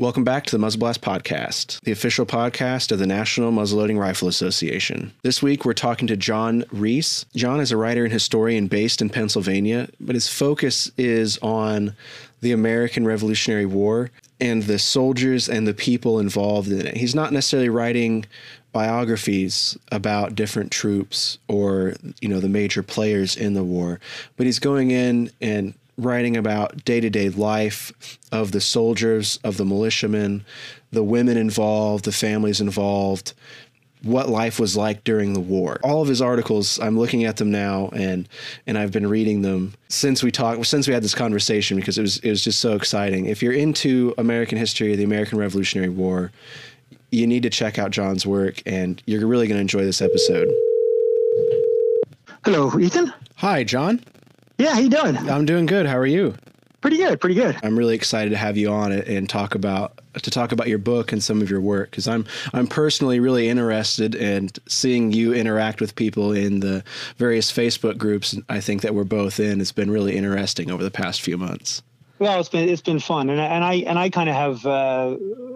Welcome back to the Muzzle Blast Podcast, the official podcast of the National Muzzle Loading Rifle Association. This week, we're talking to John Reese. John is a writer and historian based in Pennsylvania, but his focus is on the American Revolutionary War and the soldiers and the people involved in it. He's not necessarily writing biographies about different troops or, the major players in the war, but he's going in and writing about day-to-day life of the soldiers, of the militiamen, the women involved, the families involved, what life was like during the war. All of his articles, I'm looking at them now, and I've been reading them since we had this conversation because it was just so exciting. If you're into American history, the American Revolutionary War, you need to check out John's work, and you're really going to enjoy this episode. Hello, Ethan. Hi, John. Yeah, how you doing? I'm doing good. How are you? Pretty good. I'm really excited to have you on and talk about your book and some of your work because I'm personally really interested in seeing you interact with people in the various Facebook groups. I think that we're both in. It's been really interesting over the past few months. Well, it's been fun, and I kind of have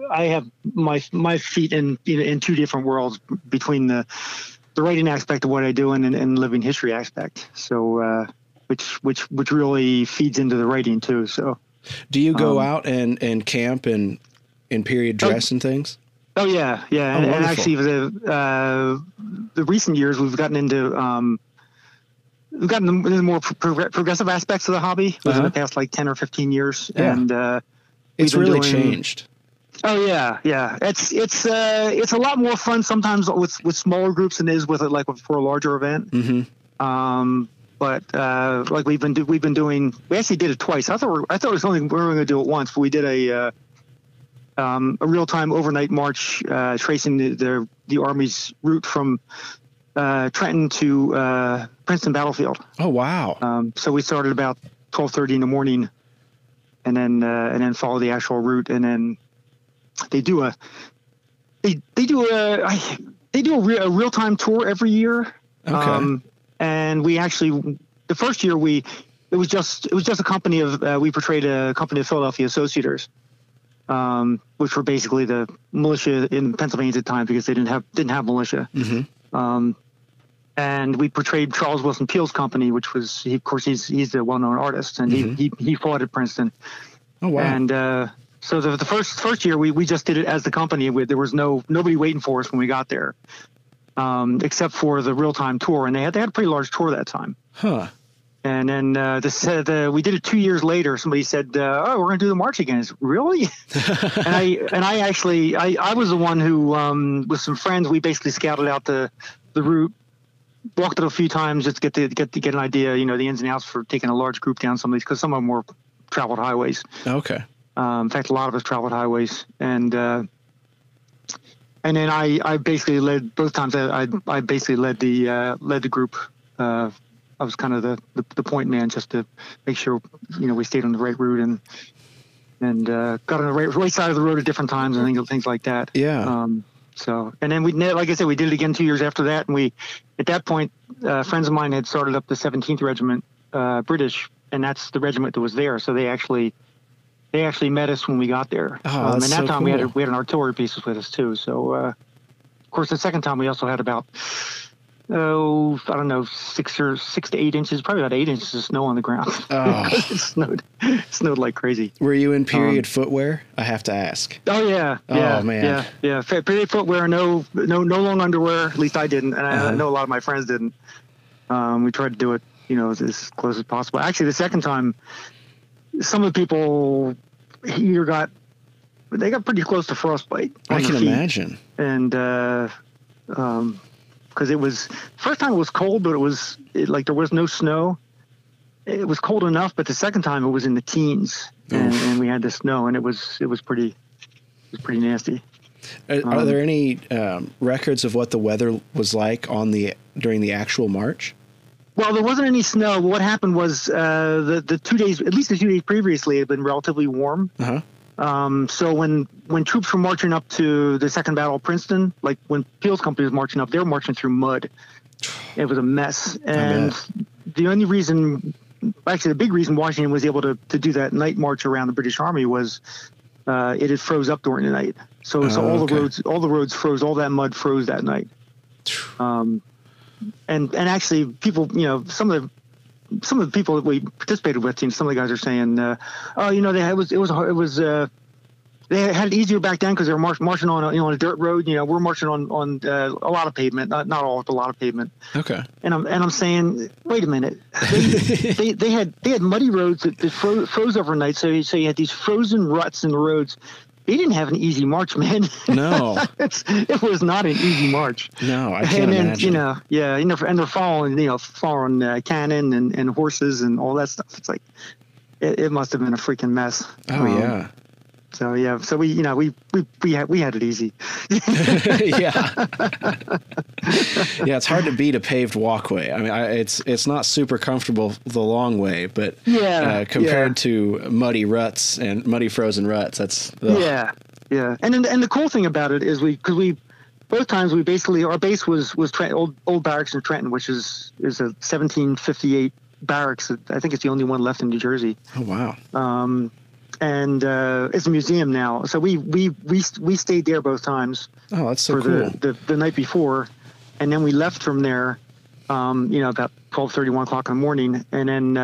I have my feet in two different worlds between the writing aspect of what I do and living history aspect. So. Which really feeds into the writing too. So, do you go out and camp and in period dress and things? Oh yeah. Oh, and actually, the recent years we've gotten into the more progressive aspects of the hobby within the past like 10 or 15 years, and it's really changed. Oh yeah. It's a lot more fun sometimes with smaller groups than it is with it like for a larger event. Mm-hmm. But like we actually did it twice. I thought it was only we were going to do it once, but we did a real time overnight march tracing the Army's route from Trenton to Princeton Battlefield. Oh wow! So we started about 12:30 in the morning, and then follow the actual route, and then they do a real time tour every year. Okay. And we actually, the first year it was just a company of, we portrayed a company of Philadelphia Associators, which were basically the militia in Pennsylvania at the time because they didn't have militia. Mm-hmm. And we portrayed Charles Wilson Peale's company, which was, he's a well-known artist and mm-hmm. he fought at Princeton. Oh, wow. And, so the first year we just did it as the company. There was nobody waiting for us when we got there. Except for the real-time tour, and they had a pretty large tour that time. Huh. And then we did it 2 years later. Somebody said, "Oh, we're going to do the march again." I said, "Really?" and I was the one who, with some friends, we basically scouted out the route, walked it a few times just to get an idea, the ins and outs for taking a large group down some of these because some of them were traveled highways. Okay. In fact, a lot of us traveled highways, and. And then I basically led both times. I basically led the group. I was kind of the point man just to make sure we stayed on the right route and got on the right side of the road at different times and things like that. Yeah. So and then we like I said we did it again 2 years after that, and we at that point friends of mine had started up the 17th Regiment British, and that's the regiment that was there. So they actually met us when we got there. Oh, and that time cool. we had an artillery piece with us too. So, of course, the second time we also had about, 6 to 8 inches, probably about 8 inches of snow on the ground. Oh. it snowed like crazy. Were you in period footwear? I have to ask. Oh yeah. Oh man. Yeah. Period footwear. No long underwear. At least I didn't. And I know a lot of my friends didn't. We tried to do it, as close as possible. Actually, the second time, some of the people here got pretty close to frostbite. I can imagine. And, cause it was first time it was cold, but it there was no snow. It was cold enough, but the second time it was in the teens and we had the snow and it was pretty nasty. Are there any, records of what the weather was like during the actual march? Well, there wasn't any snow. What happened was the 2 days, at least the 2 days previously, had been relatively warm. Uh-huh. So when troops were marching up to the Second Battle of Princeton, like when Peale's company was marching up, they were marching through mud. It was a mess. And the only reason, actually the big reason Washington was able to do that night march around the British Army was it had froze up during the night. So all the roads froze, all that mud froze that night. And actually people, you know, some of the people that we participated with, and some of the guys are saying, they had it easier back then because they were marching on a dirt road. You know, we're marching on a lot of pavement, not all, but a lot of pavement. Okay. And I'm saying, wait a minute, they had muddy roads that froze overnight. So you had these frozen ruts in the roads. They didn't have an easy march, man. No, it was not an easy march. No, I can't imagine. And and they're following cannon and horses and all that stuff. It's like it must have been a freaking mess. Oh yeah. So yeah, so we had it easy. Yeah, it's hard to beat a paved walkway. I mean, it's not super comfortable the long way, but compared to muddy ruts and muddy frozen ruts, that's. And the cool thing about it is both times our base was Trenton, old barracks in Trenton, which is a 1758 barracks. I think it's the only one left in New Jersey. Oh wow. And it's a museum now. So we stayed there both times. Oh, that's so cool. The night before, and then we left from there, about 12:30, 1 o'clock in the morning, and then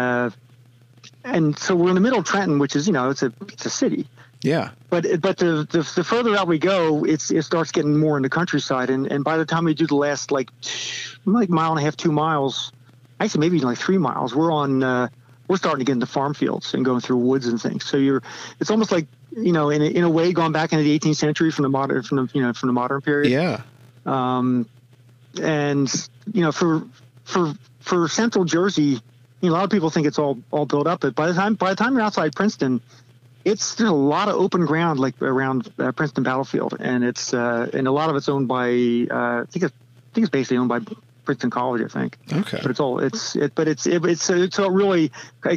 so we're in the middle of Trenton, which is it's a city. Yeah. But the further out we go, it starts getting more in the countryside, and by the time we do the last like mile and a half, 2 miles, actually maybe like 3 miles, we're starting to get into farm fields and going through woods and things. So it's almost like, in a way going back into the 18th century from the modern period. Yeah. For central Jersey, a lot of people think it's all built up, but by the time you're outside Princeton, it's there's a lot of open ground like around Princeton Battlefield, and it's and a lot of it's owned by I think it's basically owned by Princeton College, I think. Okay. But it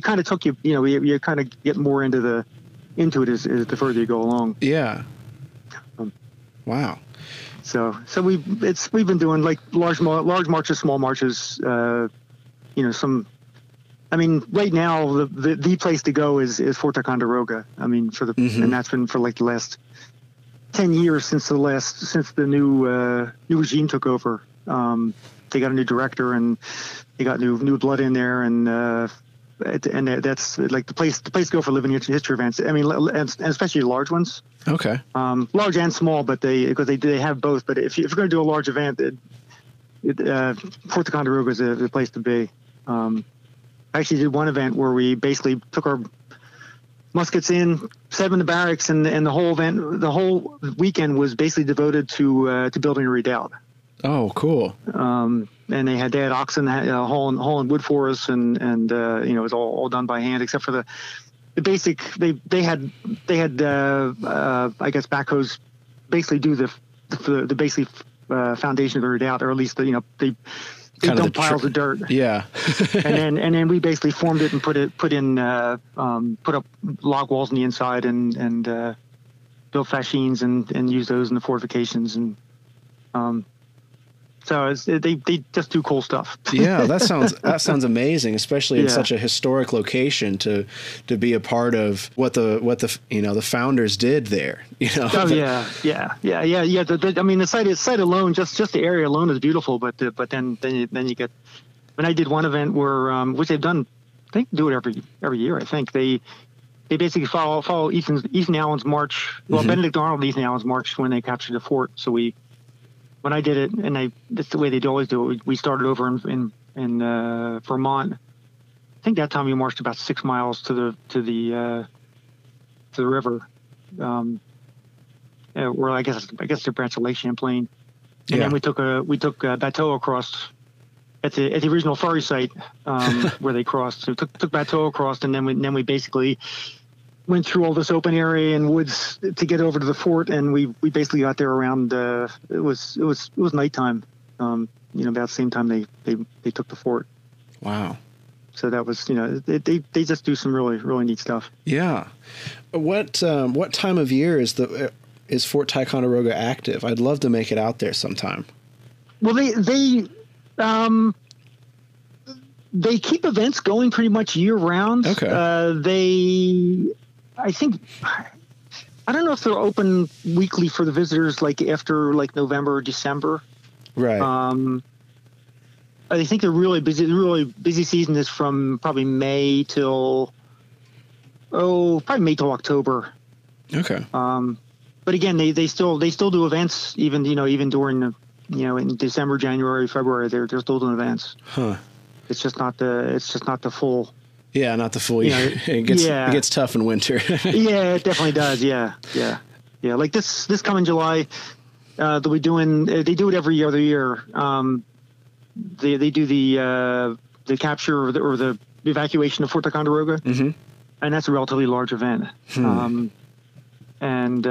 kind of took you, you kind of get more into it as the further you go along. Yeah. Wow. So we've been doing like large marches, small marches, right now the place to go is Fort Ticonderoga. I mean, and that's been for like the last 10 years since the new regime took over. They got a new director and they got new blood in there, and that's like the place to go for living history events. I mean, and especially large ones. Okay. Large and small, but because they have both. But if you're going to do a large event, Fort Ticonderoga is the place to be. I actually did one event where we basically took our muskets in, set them in the barracks, and the whole weekend was basically devoted to building a redoubt. Oh, cool. And they had oxen hauling wood for us, and it was all done by hand except for the basic. They had backhoes basically do the basic foundation of the redoubt, or at least they dumped piles of dirt. Yeah. and then we basically formed it and put up log walls on the inside and built fascines and used those in the fortifications . So they just do cool stuff. Yeah, that sounds amazing, especially in such a historic location to be a part of what the founders did there. Oh yeah. The site alone, just the area alone is beautiful. But then you get. When I did one event where which they've done, I think do it every year. I think they basically follow Ethan Allen's march. Well, Benedict Arnold, Ethan Allen's march when they captured the fort. So we. When I did it, that's the way they always do it. We started over in Vermont. I think that time we marched about 6 miles to the river, or I guess the branch of Lake Champlain. And then we took a bateau across at the original ferry site where they crossed. So took bateau across, and then we basically went through all this open area and woods to get over to the fort, and we basically got there around. It was nighttime, about the same time they took the fort. Wow! So that was they just do some really really neat stuff. Yeah, what time of year is Fort Ticonderoga active? I'd love to make it out there sometime. Well, they keep events going pretty much year round. Okay. I think I don't know if they're open weekly for the visitors, like after like November or December. Right. I think they're really busy. The really busy season is from probably May till October. Okay. But again, they still do events even during the, in December, January, February, they're still doing events. Huh. It's just not the full. Yeah, not the full year. It gets tough in winter. Yeah, it definitely does. Yeah. Like this coming July, they'll be doing. They do it every other year. They do the capture or the evacuation of Fort Ticonderoga, mm-hmm. and that's a relatively large event. Hmm. And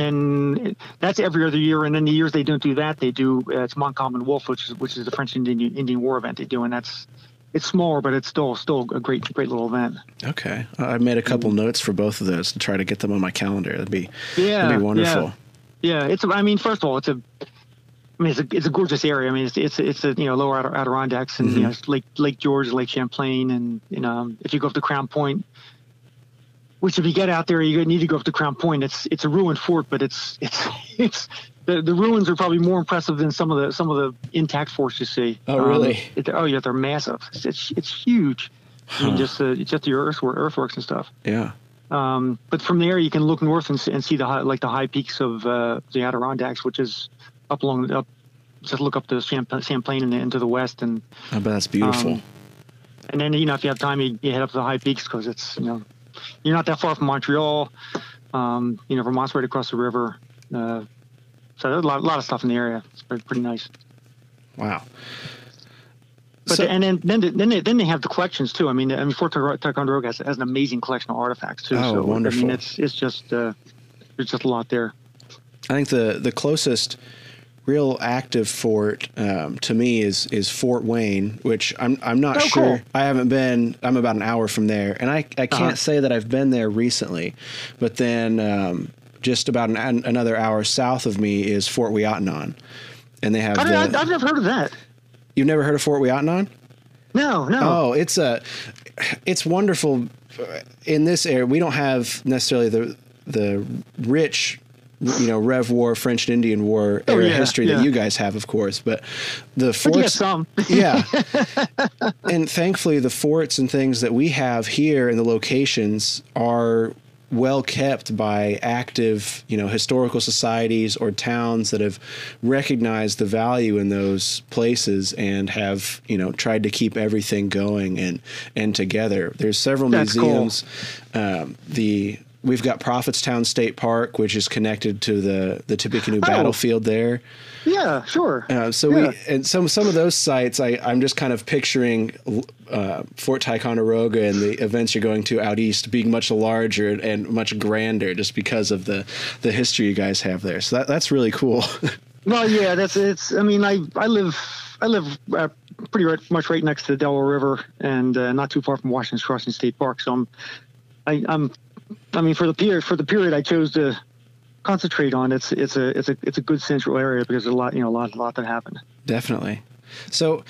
then that's every other year. And then the years they don't do that, they do it's Montcalm and Wolfe, which is the French Indian War event they do, and that's. It's smaller, but it's still a great little event. Okay, I made a couple notes for both of those to try to get them on my calendar. That'd be wonderful. Yeah, it's. I mean, first of all, it's a gorgeous area. I mean, it's a lower Adirondacks and mm-hmm. Lake George, Lake Champlain, and if you go up to Crown Point, which if you get out there, you need to go up to Crown Point. It's a ruined fort, but it's. The ruins are probably more impressive than some of the intact forts you see. Oh, really? Yeah, they're massive. It's huge. Huh. I mean, just the earthworks and stuff. Yeah. But from there, you can look north and see the high peaks of the Adirondacks, which is up. Just look up to Champlain and to the west, and I bet that's beautiful. And then if you have time, you head up to the high peaks because it's you're not that far from Montreal. Vermont's right across the river. So there's a lot of stuff in the area. It's pretty nice. Wow. But then they have the collections too. I mean Fort Ticonderoga has an amazing collection of artifacts too. Oh, so, wonderful! I mean, it's just there's just a lot there. I think the closest real active fort to me is Fort Wayne, which I'm not sure. Cool. I haven't been. I'm about an hour from there, and I can't say that I've been there recently. But then. Just about another hour south of me is Fort Wyottonon, and they have. I've never heard of that. You've never heard of Fort Wyottonon? No. Oh, it's wonderful. In this area, we don't have necessarily the rich, Rev War, French and Indian War era history that you guys have, of course. But the forts, but you have some. Yeah. And thankfully, the forts and things that we have here in the locations are. Well kept by active, historical societies or towns that have recognized the value in those places and have, tried to keep everything going and together. There's several museums. Cool. We've got Prophetstown State Park, which is connected to the Tippecanoe Battlefield there. Yeah, sure. Some of those sites, I'm just kind of picturing Fort Ticonderoga and the events you're going to out east being much larger and much grander, just because of the history you guys have there. So that's really cool. Well, yeah, I live pretty much right next to the Delaware River and not too far from Washington's Crossing State Park. So I mean, for the period I chose to concentrate on, it's a good central area because there's a lot that happened. Definitely. So,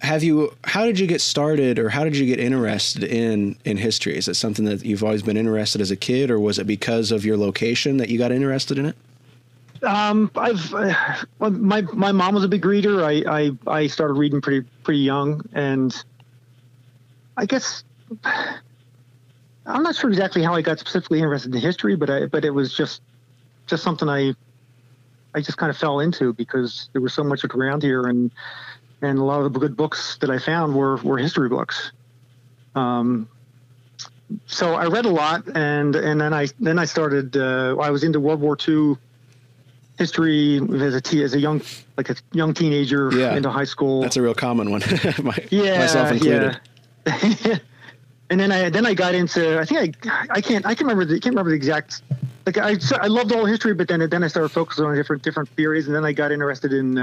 how did you get started, or how did you get interested in history? Is it something that you've always been interested as a kid, or was it because of your location that you got interested in it? My mom was a big reader. I started reading pretty young, and I guess. I'm not sure exactly how I got specifically interested in history, but it was just something I just kind of fell into because there was so much around here, and a lot of the good books that I found were history books. So I read a lot, and then I started. I was into World War II history as a young teenager into high school. That's a real common one, myself included. Yeah. And then I got into I can't remember the exact, like I loved all history, but then I started focusing on different periods, and then I got interested in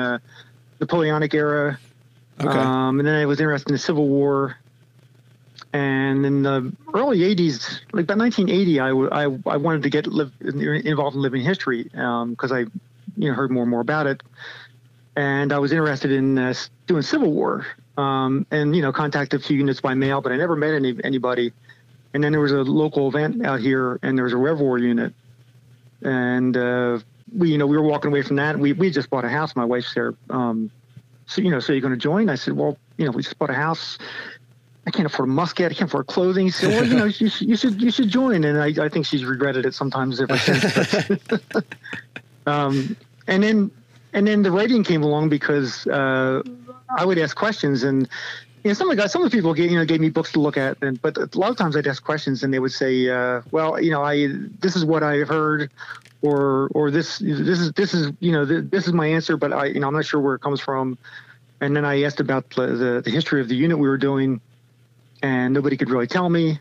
Napoleonic era, and then I was interested in the Civil War, and in the early '80s, like by 1980, I wanted to get involved in living history because I heard more and more about it, and I was interested in doing Civil War. And contacted a few units by mail, but I never met anybody And then there was a local event out here, and there was a Reservoir unit. And we were walking away from that. We just bought a house. My wife's there. So you're going to join? I said, well, we just bought a house. I can't afford a musket. I can't afford clothing. She said, well, you should join. And I think she's regretted it sometimes ever since. And then the writing came along because I would ask questions, and some of the people gave me books to look at, but a lot of times I'd ask questions, and they would say, this is what I heard, or this is my answer, but I'm not sure where it comes from. And then I asked about the history of the unit we were doing, and nobody could really tell me.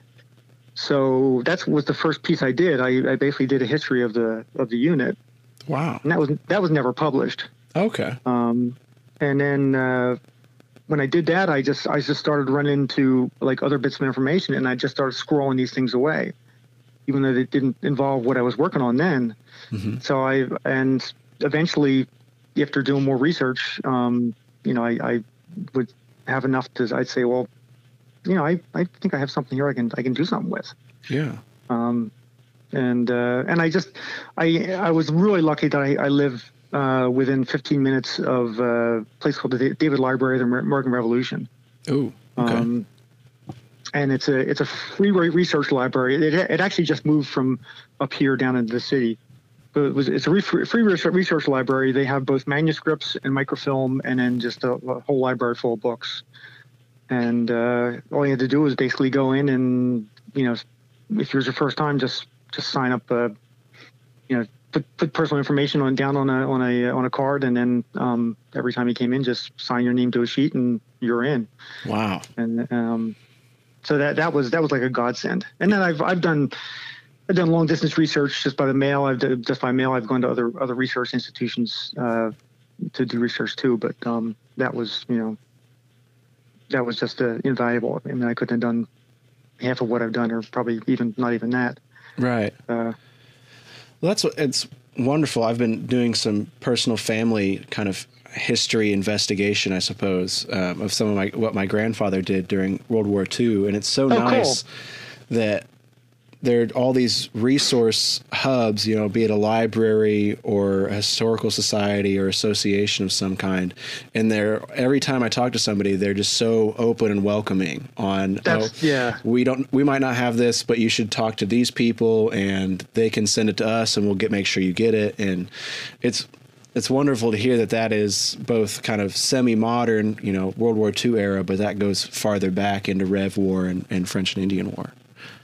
So that was the first piece I did. I basically did a history of the unit. Wow. And that was never published. Okay. And then when I did that, I just started running into other bits of information, and I just started scrolling these things away, even though they didn't involve what I was working on then. Mm-hmm. So and eventually, after doing more research, I would have enough to, I'd say, well, I think I have something here I can do something with. Yeah. And I was really lucky that I live within 15 minutes of a place called the David Library of the American Revolution. Oh, okay. And it's a free research library. It actually just moved from up here down into the city. But it's a free research library. They have both manuscripts and microfilm, and then just a whole library full of books. And all you had to do was basically go in and, if it was your first time, just sign up, put personal information down on a card, and then every time you came in, just sign your name to a sheet, and you're in. Wow. And so that was like a godsend. And then I've done long distance research just by the mail. I've gone to other research institutions to do research too. But that was just invaluable. I mean, I couldn't have done half of what I've done, or probably even not even that. Right. Well, it's wonderful. I've been doing some personal family kind of history investigation, I suppose, of some of what my grandfather did during World War II. And it's so nice that there are all these resource hubs, be it a library or a historical society or association of some kind. And every time I talk to somebody, they're just so open and welcoming on, we might not have this, but you should talk to these people, and they can send it to us, and we'll make sure you get it. And it's wonderful to hear that is both kind of semi-modern, World War II era, but that goes farther back into Rev War and French and Indian War.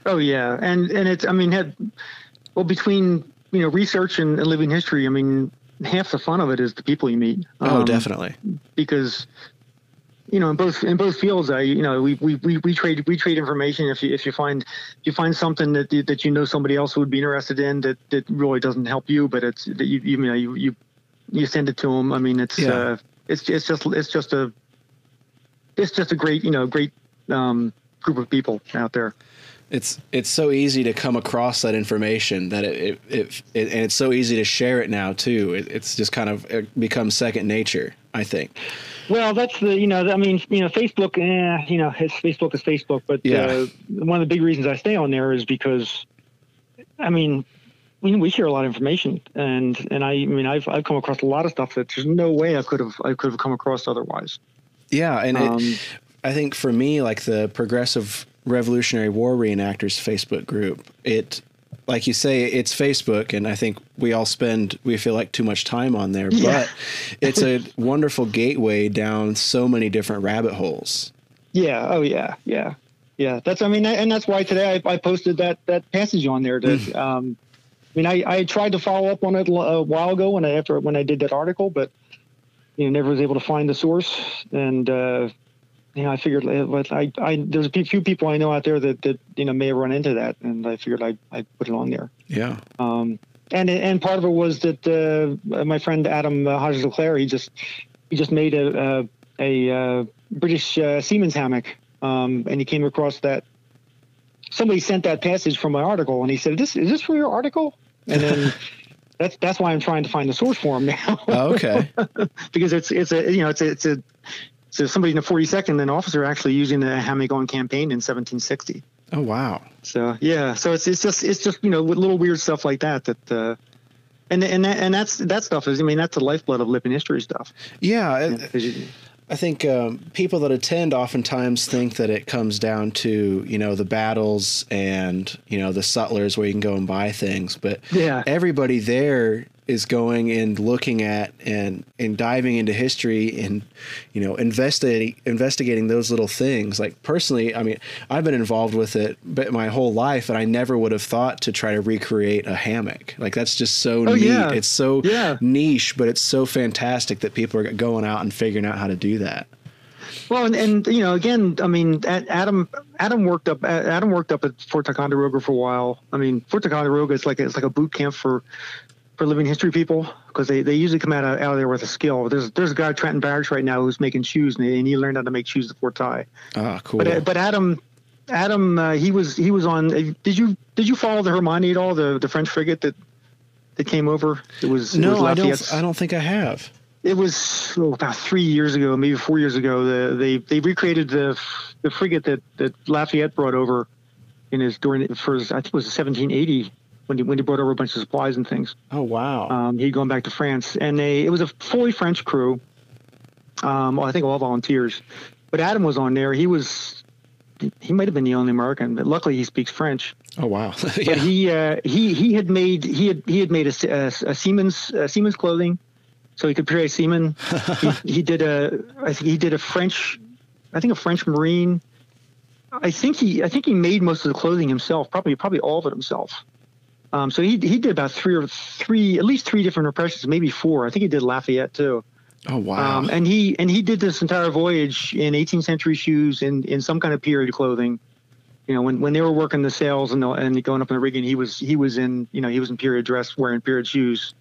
Oh yeah, and it's between research and living history, half the fun of it is the people you meet. Oh, definitely. Because in both fields, we trade information. If you find something that somebody else would be interested in that really doesn't help you, but it's that you send it to them. It's just a great group of people out there. It's so easy to come across that information that it and it's so easy to share it now too. It's just kind of becomes second nature, I think. Well, that's Facebook. Facebook is Facebook. But one of the big reasons I stay on there is because, we share a lot of information, I've come across a lot of stuff that there's no way I could have come across otherwise. Yeah, and I think for me, the progressive Revolutionary War Reenactors Facebook group, like you say, it's Facebook, and I think we feel like too much time on there, but it's a wonderful gateway down so many different rabbit holes. Yeah. Oh yeah. Yeah. Yeah. And that's why today I posted that passage on there. I tried to follow up on it a while ago when I did that article, but never was able to find the source. And, I figured, but there's a few people I know out there that may have run into that, and I figured I'd put it on there. Yeah. And part of it was that my friend Adam Hodges LeClaire, he just made a British seaman's hammock, and he came across that. Somebody sent that passage from my article, and he said, "Is this for your article?" And then. That's why I'm trying to find the source for him now. Oh, okay. Because it's somebody in the 42nd, an officer, actually using the hammock on campaign in 1760. Oh, wow. So, yeah. So it's just, you know, with little weird stuff like that, that, and that stuff is, I mean, that's the lifeblood of living history stuff. Yeah. I think people that attend oftentimes think that it comes down to, you know, the battles and, you know, the sutlers where you can go and buy things. But yeah, everybody there is going and looking at and diving into history and, you know, investigating those little things. Like personally, I mean, I've been involved with it my whole life, and I never would have thought to try to recreate a hammock. Like that's just so neat. Yeah. It's so niche, but it's so fantastic that people are going out and figuring out how to do that. Well, and you know, again, I mean, Adam worked up at Fort Ticonderoga for a while. I mean, Fort Ticonderoga is like a boot camp for living history people, because they usually come out of there with a skill. There's a guy at Trenton Barrish right now who's making shoes, and he learned how to make shoes at Fort Ty. Ah, cool. But Adam, he was on. Did you follow the Hermione at all? The French frigate that came over. It was no. It was Lafayette's. I don't think I have. It was about 3 years ago, maybe 4 years ago. They recreated the frigate that Lafayette brought over I think it was 1780. When he brought over a bunch of supplies and things. Oh, wow. He'd gone back to France. And it was a fully French crew, I think all volunteers. But Adam was on there. He might have been the only American, but luckily he speaks French. Oh, wow. Yeah. But he had made a seaman's clothing, so he could portray a seaman. He did a French Marine. I think he made most of the clothing himself, probably all of it himself. So he did about at least three different impressions, maybe four. I think he did Lafayette too. Oh, wow. And he did this entire voyage in 18th century shoes and in some kind of period clothing. You know, when they were working the sails and going up in the rigging, he was in period dress, wearing period shoes.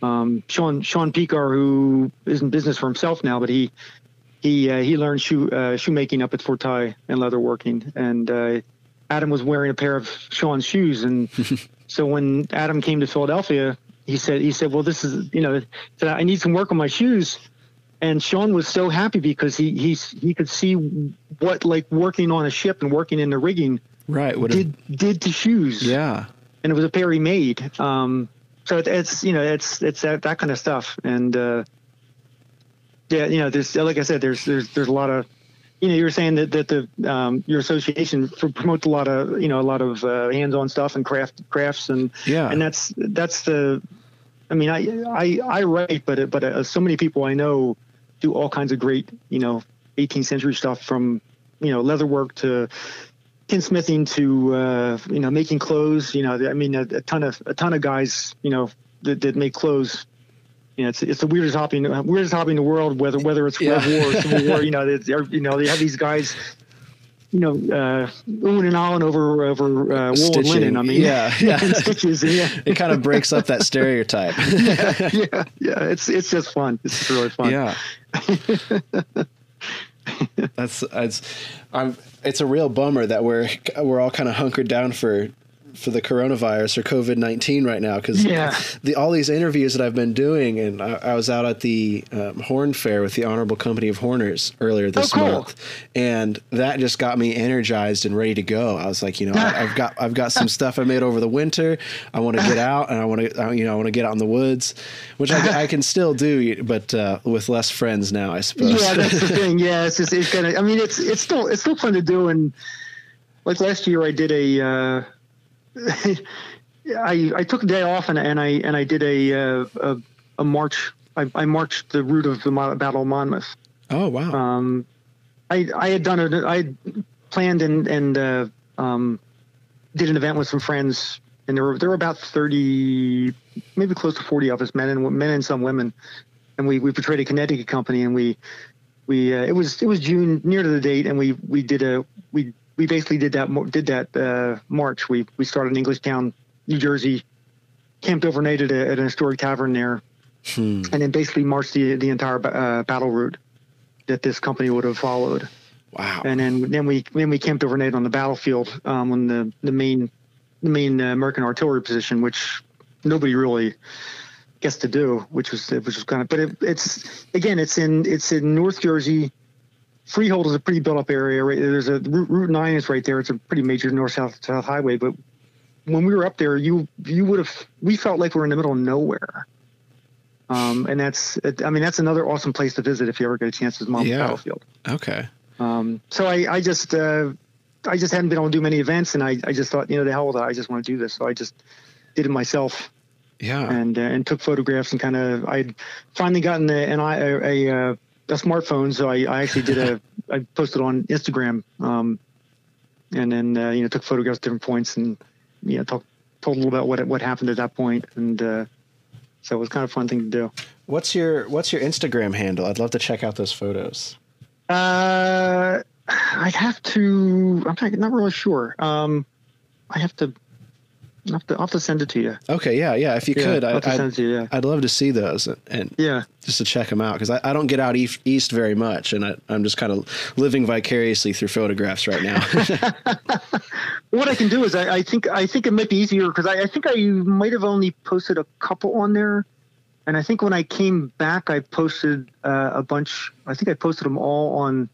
Sean Picar, who is in business for himself now, but he learned shoemaking up at Fort Ty and leather working, and Adam was wearing a pair of Sean's shoes, and so when Adam came to Philadelphia, he said, "Well, this is, you know, I need some work on my shoes." And Sean was so happy because he could see what like working on a ship and working in the rigging did to shoes. Yeah, and it was a pair he made. So it's that kind of stuff, and yeah, you know, there's, like I said, there's a lot of. You know, you were saying that the your association promotes a lot of hands-on stuff and crafts and yeah, and that's the. I mean, I write, but so many people I know do all kinds of great 18th century stuff, from leatherwork to tinsmithing to making clothes. You know, I mean, a ton of guys that make clothes. You know, it's the weirdest hobby in the world. Whether it's World War or Civil War, they have these guys, oohing and ahhing over wool and linen. I mean, and stitches. And, it kind of breaks up that stereotype. Yeah. It's just fun. It's just really fun. Yeah. It's a real bummer that we're all kind of hunkered down for the coronavirus or COVID-19 right now, because all these interviews that I've been doing, and I was out at the Horn Fair with the Honorable Company of Horners earlier this month, and that just got me energized and ready to go. I was like, I've got some stuff I made over the winter. I want to get out, and I want to get out in the woods, which I can still do, but with less friends now, I suppose. Yeah, that's the thing. Yeah, it's still fun to do, and like last year I did a. I took a day off and I did a march. I marched the route of the Battle of Monmouth. Oh, wow. I planned and did an event with some friends, and there were about 30, maybe close to 40 of us, men and some women, and we portrayed a Connecticut company, and we it was June, near to the date, and we basically did that march. We started in Englishtown, New Jersey, camped overnight at an historic tavern there, and then basically marched the entire battle route that this company would have followed. Wow! And then we camped overnight on the battlefield on the main American artillery position, which nobody really gets to do, which was kind of. But it's in North Jersey, Freehold is a pretty built-up area. Right? There's a Route 9 is right there. It's a pretty major north-south highway. But when we were up there, you would have we felt like we were in the middle of nowhere. And that's another awesome place to visit if you ever get a chance to mount the battlefield. Okay. So I just hadn't been able to do many events, and I just thought, the hell with it, I just want to do this. So I just did it myself. Yeah. And took photographs and kind of, I'd finally gotten a smartphone. So I actually did I posted on Instagram, and then, took photographs at different points and, told a little about what happened at that point. And, so it was kind of a fun thing to do. What's your Instagram handle? I'd love to check out those photos. I'm not really sure. I'll have to send it to you. Okay, yeah. If you could, I'd love to see those and just to check them out, because I don't get out east very much, and I'm just kind of living vicariously through photographs right now. What I can do is I think it might be easier, because I think I might have only posted a couple on there, and I think when I came back, I posted a bunch. I think I posted them all on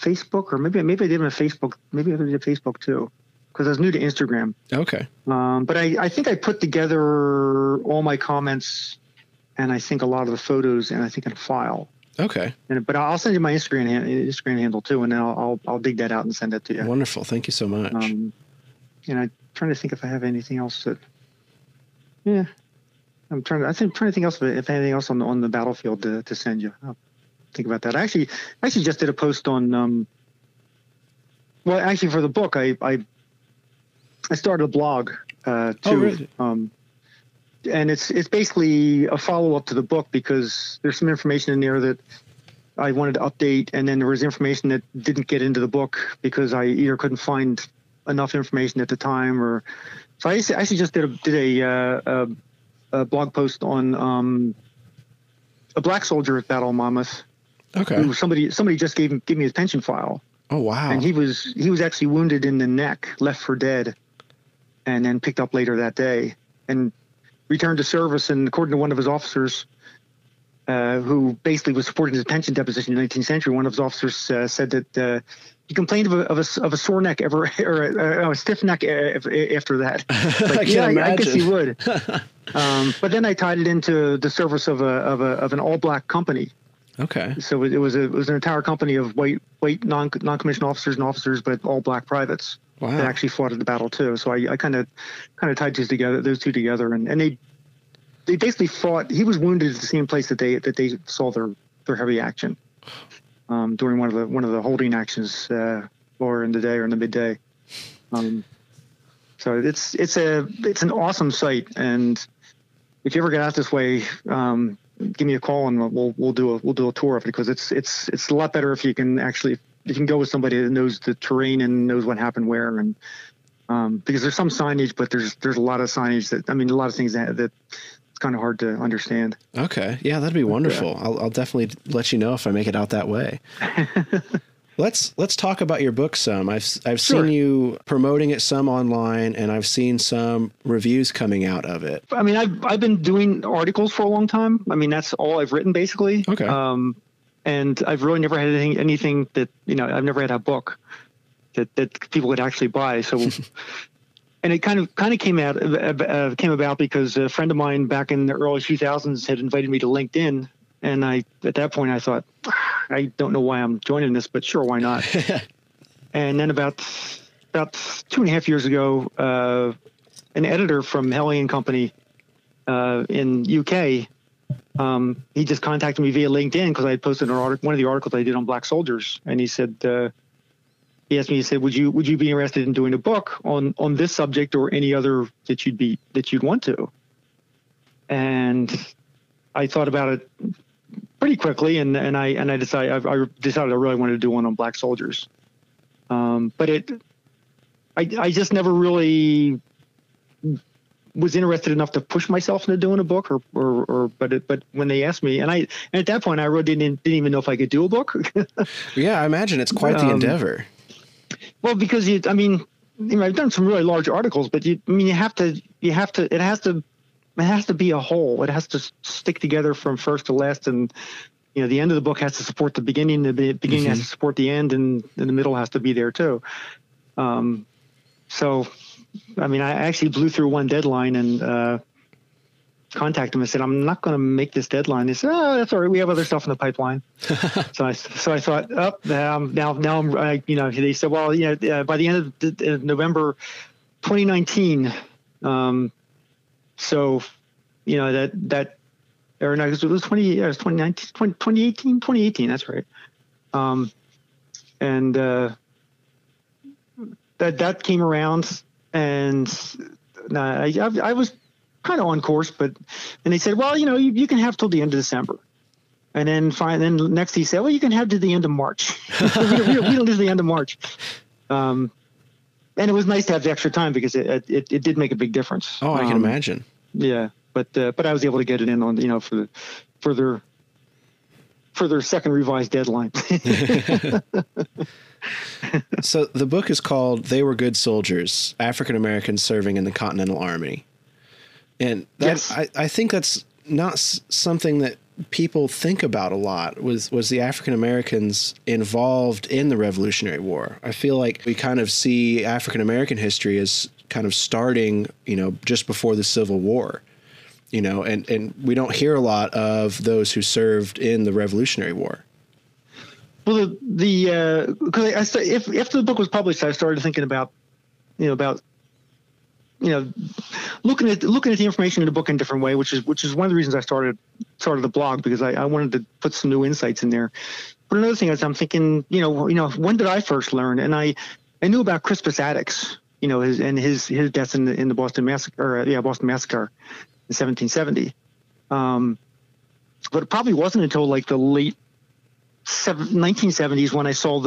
Facebook, or maybe I did them on Facebook. Maybe I did Facebook too, because I was new to Instagram. Okay. But I think I put together all my comments and I think a lot of the photos and I think in a file. Okay. But I'll send you my Instagram handle too, and then I'll dig that out and send it to you. Wonderful. Thank you so much. I'm trying to think if I have anything else if anything else on the battlefield to send you. I'll think about that. I actually just did a post on, for the book, I started a blog too. Oh, really? And it's basically a follow-up to the book, because there's some information in there that I wanted to update, and then there was information that didn't get into the book because I either couldn't find enough information at the time, or so I actually just did a blog post on a black soldier at Battle of Monmouth. Okay. Who somebody just gave me his pension file. Oh, wow. And he was actually wounded in the neck, left for dead, and then picked up later that day and returned to service. And according to one of his officers, who basically was supporting his pension deposition in the 19th century, one of his officers said that he complained of a sore neck or a stiff neck after that. Like, I guess he would. But then I tied it into the service of an all-black company. Okay. So it was an entire company of white non-commissioned officers and officers, but all black privates. Wow. That actually fought at the battle too. So I kind of tied those two together, and they basically fought. He was wounded at the same place that they saw their heavy action during one of the holding actions, or in the day or in the midday. So it's an awesome site, and if you ever get out this way, give me a call and we'll do a tour of it, because it's a lot better if you can go with somebody that knows the terrain and knows what happened where, and because there's some signage, but there's a lot of signage a lot of things that it's kind of hard to understand. Okay, yeah, that'd be wonderful. Yeah. I'll definitely let you know if I make it out that way. Let's talk about your book some. I've seen you promoting it some online, and I've seen some reviews coming out of it. I've been doing articles for a long time. That's all I've written basically. Okay. And I've really never had anything that I've never had a book that people would actually buy. So, and it kind of came about because a friend of mine back in the early 2000s had invited me to LinkedIn, and at that point I thought, I don't know why I'm joining this, but sure, why not? And then about 2.5 years ago, an editor from Helly & Company in UK, he just contacted me via LinkedIn because I had posted one of the articles I did on black soldiers, and he said, he asked me, he said, would you be interested in doing a book on this subject or any other that you'd want to? And I thought about it pretty quickly, and I decided I really wanted to do one on black soldiers, but I just never really was interested enough to push myself into doing a book, but when they asked me, and at that point I really didn't even know if I could do a book. Yeah, I imagine it's quite the endeavor. Well, because I've done some really large articles, but it has to be a whole. It has to stick together from first to last, and you know, the end of the book has to support the beginning, the beginning has to support the end, and the middle has to be there too. So, I mean, I actually blew through one deadline and contacted him and said, "I'm not going to make this deadline." He said, "Oh, that's all right. We have other stuff in the pipeline." So I thought, they said, "Well, you know, by the end of November 2019, so, you know, it was 2018, that's right. That came around, and I was kind of on course, and they said, "Well, you know, you can have till the end of December." And then next he said, "Well, you can have to the end of March." we don't do the end of March. And it was nice to have the extra time because it did make a big difference. Oh, I can imagine. Yeah. But I was able to get it in on, you know, for their second revised deadline. So the book is called "They Were Good Soldiers, African-Americans Serving in the Continental Army." And that's, yes. I think that's not something that people think about a lot, was the African-Americans involved in the Revolutionary War. I feel like we kind of see African-American history as kind of starting, you know, just before the Civil War, you know, and we don't hear a lot of those who served in the Revolutionary War. Well, because after the book was published, I started thinking about looking at the information in the book in a different way, which is one of the reasons I started the blog, because I wanted to put some new insights in there. But another thing is I'm thinking, you know, when did I first learn? And I knew about Crispus Attucks, you know, his death in the Boston Massacre in 1770. But it probably wasn't until like the late 1970s when I saw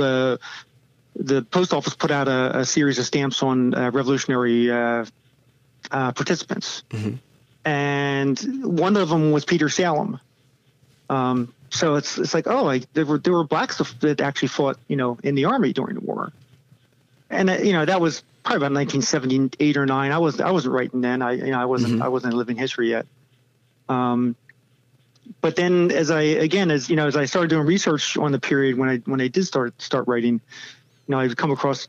the post office put out a series of stamps on revolutionary participants. Mm-hmm. And one of them was Peter Salem. So it's like, there were blacks that actually fought, you know, in the army during the war. And you know, that was probably about 1978 or 9. I wasn't writing then. I wasn't living history yet. But then as I started doing research on the period when I did start writing, you know, I'd come across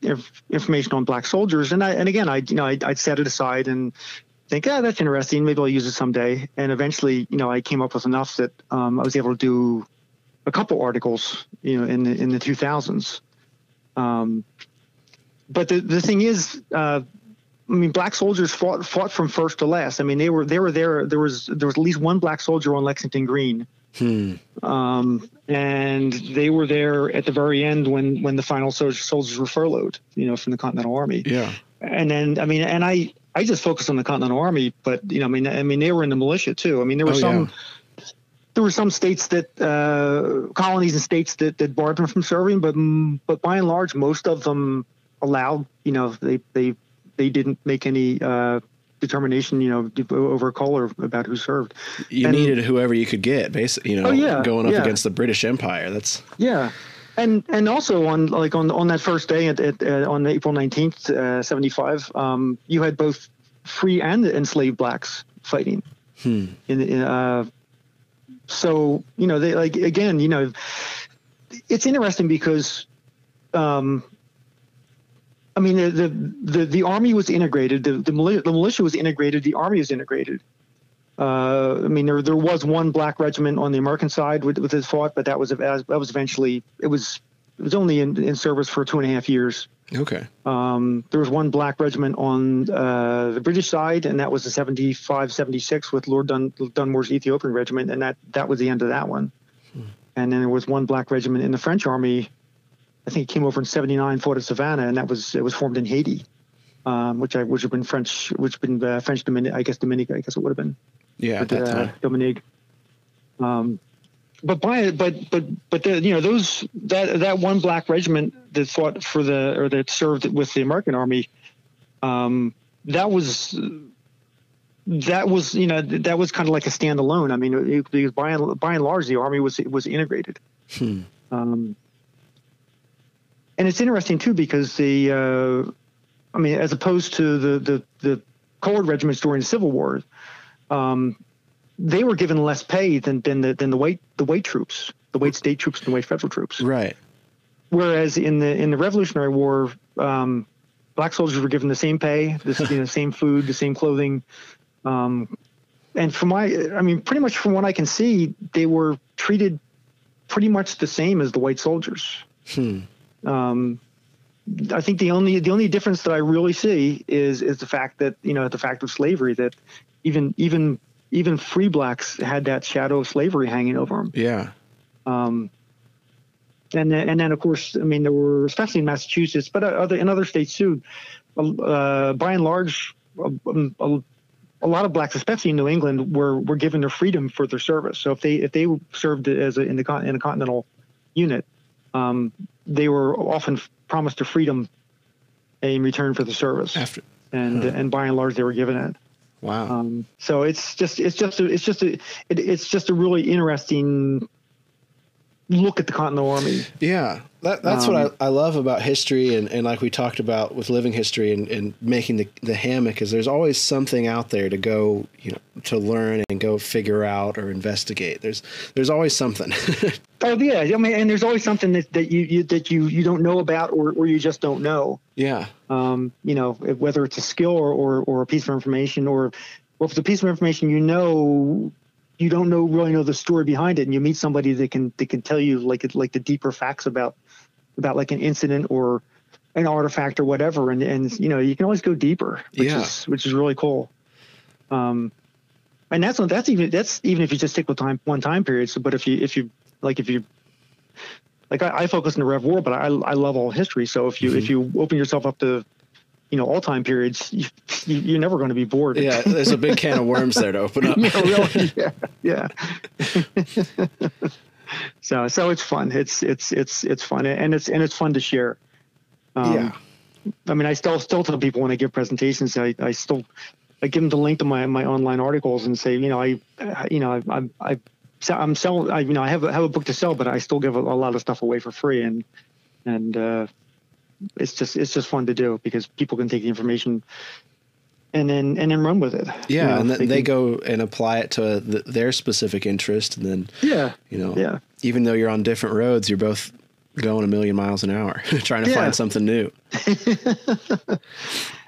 information on black soldiers, and again I'd set it aside and think, that's interesting. Maybe I'll use it someday. And eventually, you know, I came up with enough that I was able to do a couple articles, you know, in the 2000s. But the thing is, I mean, black soldiers fought from first to last. I mean, they were there. There was at least one black soldier on Lexington Green. And they were there at the very end when the final soldiers were furloughed, you know, from the Continental Army. Yeah. And then, I mean, and I just focused on the Continental Army, but, you know, I mean, they were in the militia too. I mean, there were some states that, colonies and states that barred them from serving, but by and large, most of them allowed, you know, they didn't make any, determination, you know, over color about who served. You needed whoever you could get, basically, you know, going up against the British Empire. That's and also on that first day on April 19th, 75, you had both free and enslaved blacks fighting. So you know, they, like, again, you know, it's interesting because I mean, the army was integrated. The militia was integrated. The army was integrated. I mean, there was one black regiment on the American side with his fought, but that was eventually it was only in service for 2.5 years. Okay. There was one black regiment on the British side, and that was the 75-76 with Lord Dunmore's Ethiopian regiment, and that was the end of that one. Hmm. And then there was one black regiment in the French army. I think it came over in 79, fought at Savannah, and it was formed in Haiti, which had been French Dominic, I guess Dominica, I guess it would have been. Yeah, at that time. Dominique. But that one black regiment that fought for that served with the American army, that was kind of like a standalone. I mean, because by and large, the army was integrated. Hmm. And it's interesting too because as opposed to the colored regiments during the Civil War, they were given less pay than the white troops. the white state troops and the white federal troops. Right. Whereas in the Revolutionary War, black soldiers were given the same pay, the same food, the same clothing. And from pretty much from what I can see, they were treated pretty much the same as the white soldiers. Hmm. I think the only difference that I really see is the fact that, the fact of slavery, that even free blacks had that shadow of slavery hanging over them. Yeah. And then of course, there were, especially in Massachusetts, but in other states too, by and large, a lot of blacks, especially in New England, were given their freedom for their service. So if they served as in a Continental unit, they were often promised their freedom in return for the service. And by and large, they were given it. Wow. So it's just a really interesting look at the Continental Army. Yeah. That's what I love about history. And like we talked about with living history and making the hammock, is there's always something out there to go, to learn and go figure out or investigate. There's always something. Oh yeah. And there's always something that you don't know about, or you just don't know. Yeah. Whether it's a skill or a piece of information, or if it's a piece of information, you don't really know the story behind it, and you meet somebody that can tell you like the deeper facts about like an incident or an artifact or whatever, and you can always go deeper, which is really cool. And that's even if you just stick with one time period. So, but if you I focus on the Rev War, but I love all history. So if you open yourself up to all time periods, you're never going to be bored. Yeah, there's a big can of worms there to open up. Yeah, really. Yeah. So it's fun. It's fun, and it's fun to share. Yeah. I still tell people when I give presentations, I give them the link to my online articles and say, I have a book to sell, but I still give a lot of stuff away for free, and it's just fun to do, because people can take the information and then run with it. Yeah. And then they go and apply it to their specific interest. And then, even though you're on different roads, you're both going a million miles an hour trying to find something new.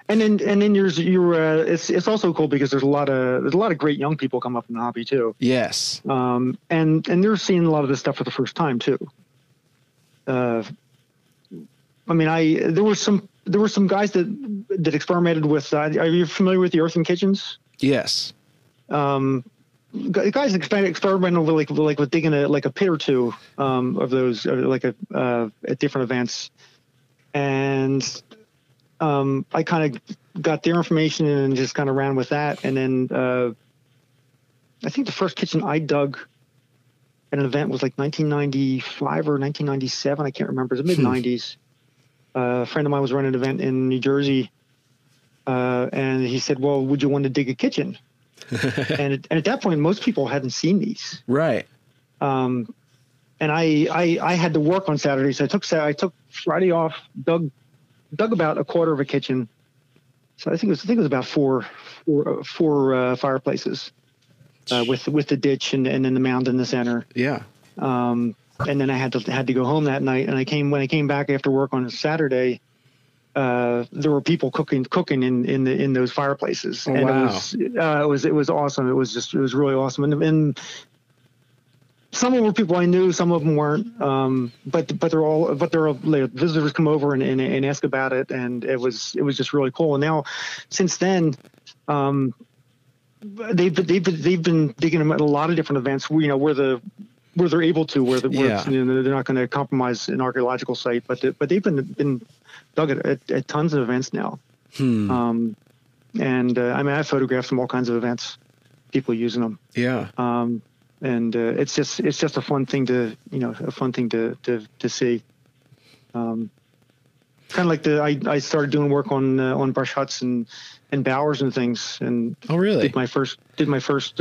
And then it's also cool because there's a lot of great young people come up in the hobby too. Yes. And they're seeing a lot of this stuff for the first time too. There were some guys that experimented with. Are you familiar with the earthen kitchens? Yes. Guys experimented like with digging a pit or two of those at different events, and I kind of got their information and just kind of ran with that, and then I think the first kitchen I dug at an event was like 1995 or 1997. I can't remember. It was the mid '90s. A friend of mine was running an event in New Jersey, and he said, well, would you want to dig a kitchen? and at that point, most people hadn't seen these. Right. And I had to work on Saturday, so I took Friday off, dug about a quarter of a kitchen. So I think it was about four fireplaces with the ditch and then the mound in the center. Yeah. And then I had to go home that night, and when I came back after work on a Saturday, there were people cooking in those fireplaces. Oh, and wow. It was awesome. It was really awesome. And some of them were people I knew, some of them weren't. But visitors come over and ask about it, and it was just really cool. And now, since then, they've been digging them at a lot of different events. Where they're able to, they're not going to compromise an archaeological site, but they've been dug at tons of events now. Hmm. I photographed from all kinds of events, people using them. Yeah. It's just a fun thing to see. Kind of like I started doing work on brush huts and bowers and things. And oh, really? Did my first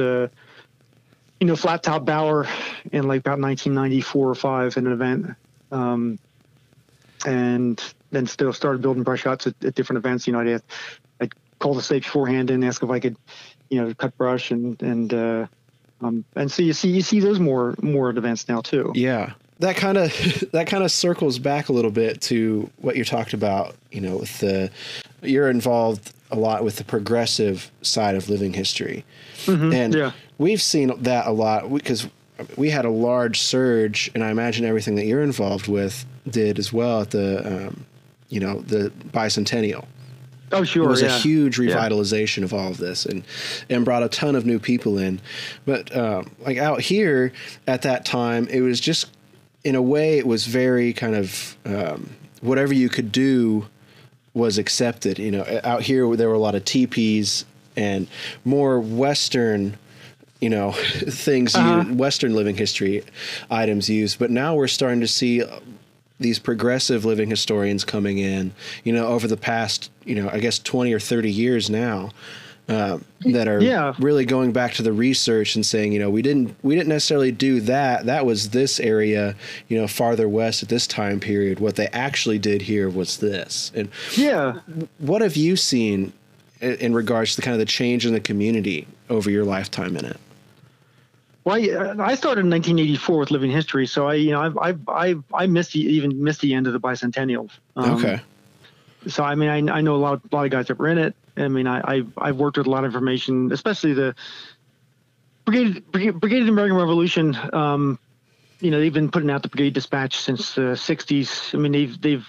flat top bower in like about 1994 or 5 in an event. And then still started building brush huts at different events. I'd call the state beforehand and ask if I could, cut brush and And so you see those more events now too. Yeah, that kind of circles back a little bit to what you talked about. You know, with you're involved a lot with the progressive side of living history, mm-hmm. and yeah. we've seen that a lot because we had a large surge, and I imagine everything that you're involved with did as well at the, the bicentennial. Oh, sure. It was a huge revitalization of all of this and brought a ton of new people in. But like out here at that time, it was just in a way it was very kind of whatever you could do was accepted. You know, out here there were a lot of teepees and more Western, you know, things, uh-huh. Western living history items used. But now we're starting to see these progressive living historians coming in, you know, over the past, you know, I guess 20 or 30 years now, that are really going back to the research and saying, you know, we didn't necessarily do that. That was this area, you know, farther west at this time period. What they actually did here was this. And what have you seen in regards to the kind of the change in the community over your lifetime in it? Well, I started in 1984 with Living History, so I missed the end of the bicentennial. Okay. So I mean, I know a lot of guys that were in it. I mean, I've worked with a lot of information, especially the Brigade of the American Revolution. You know, they've been putting out the Brigade Dispatch since the '60s. I mean, a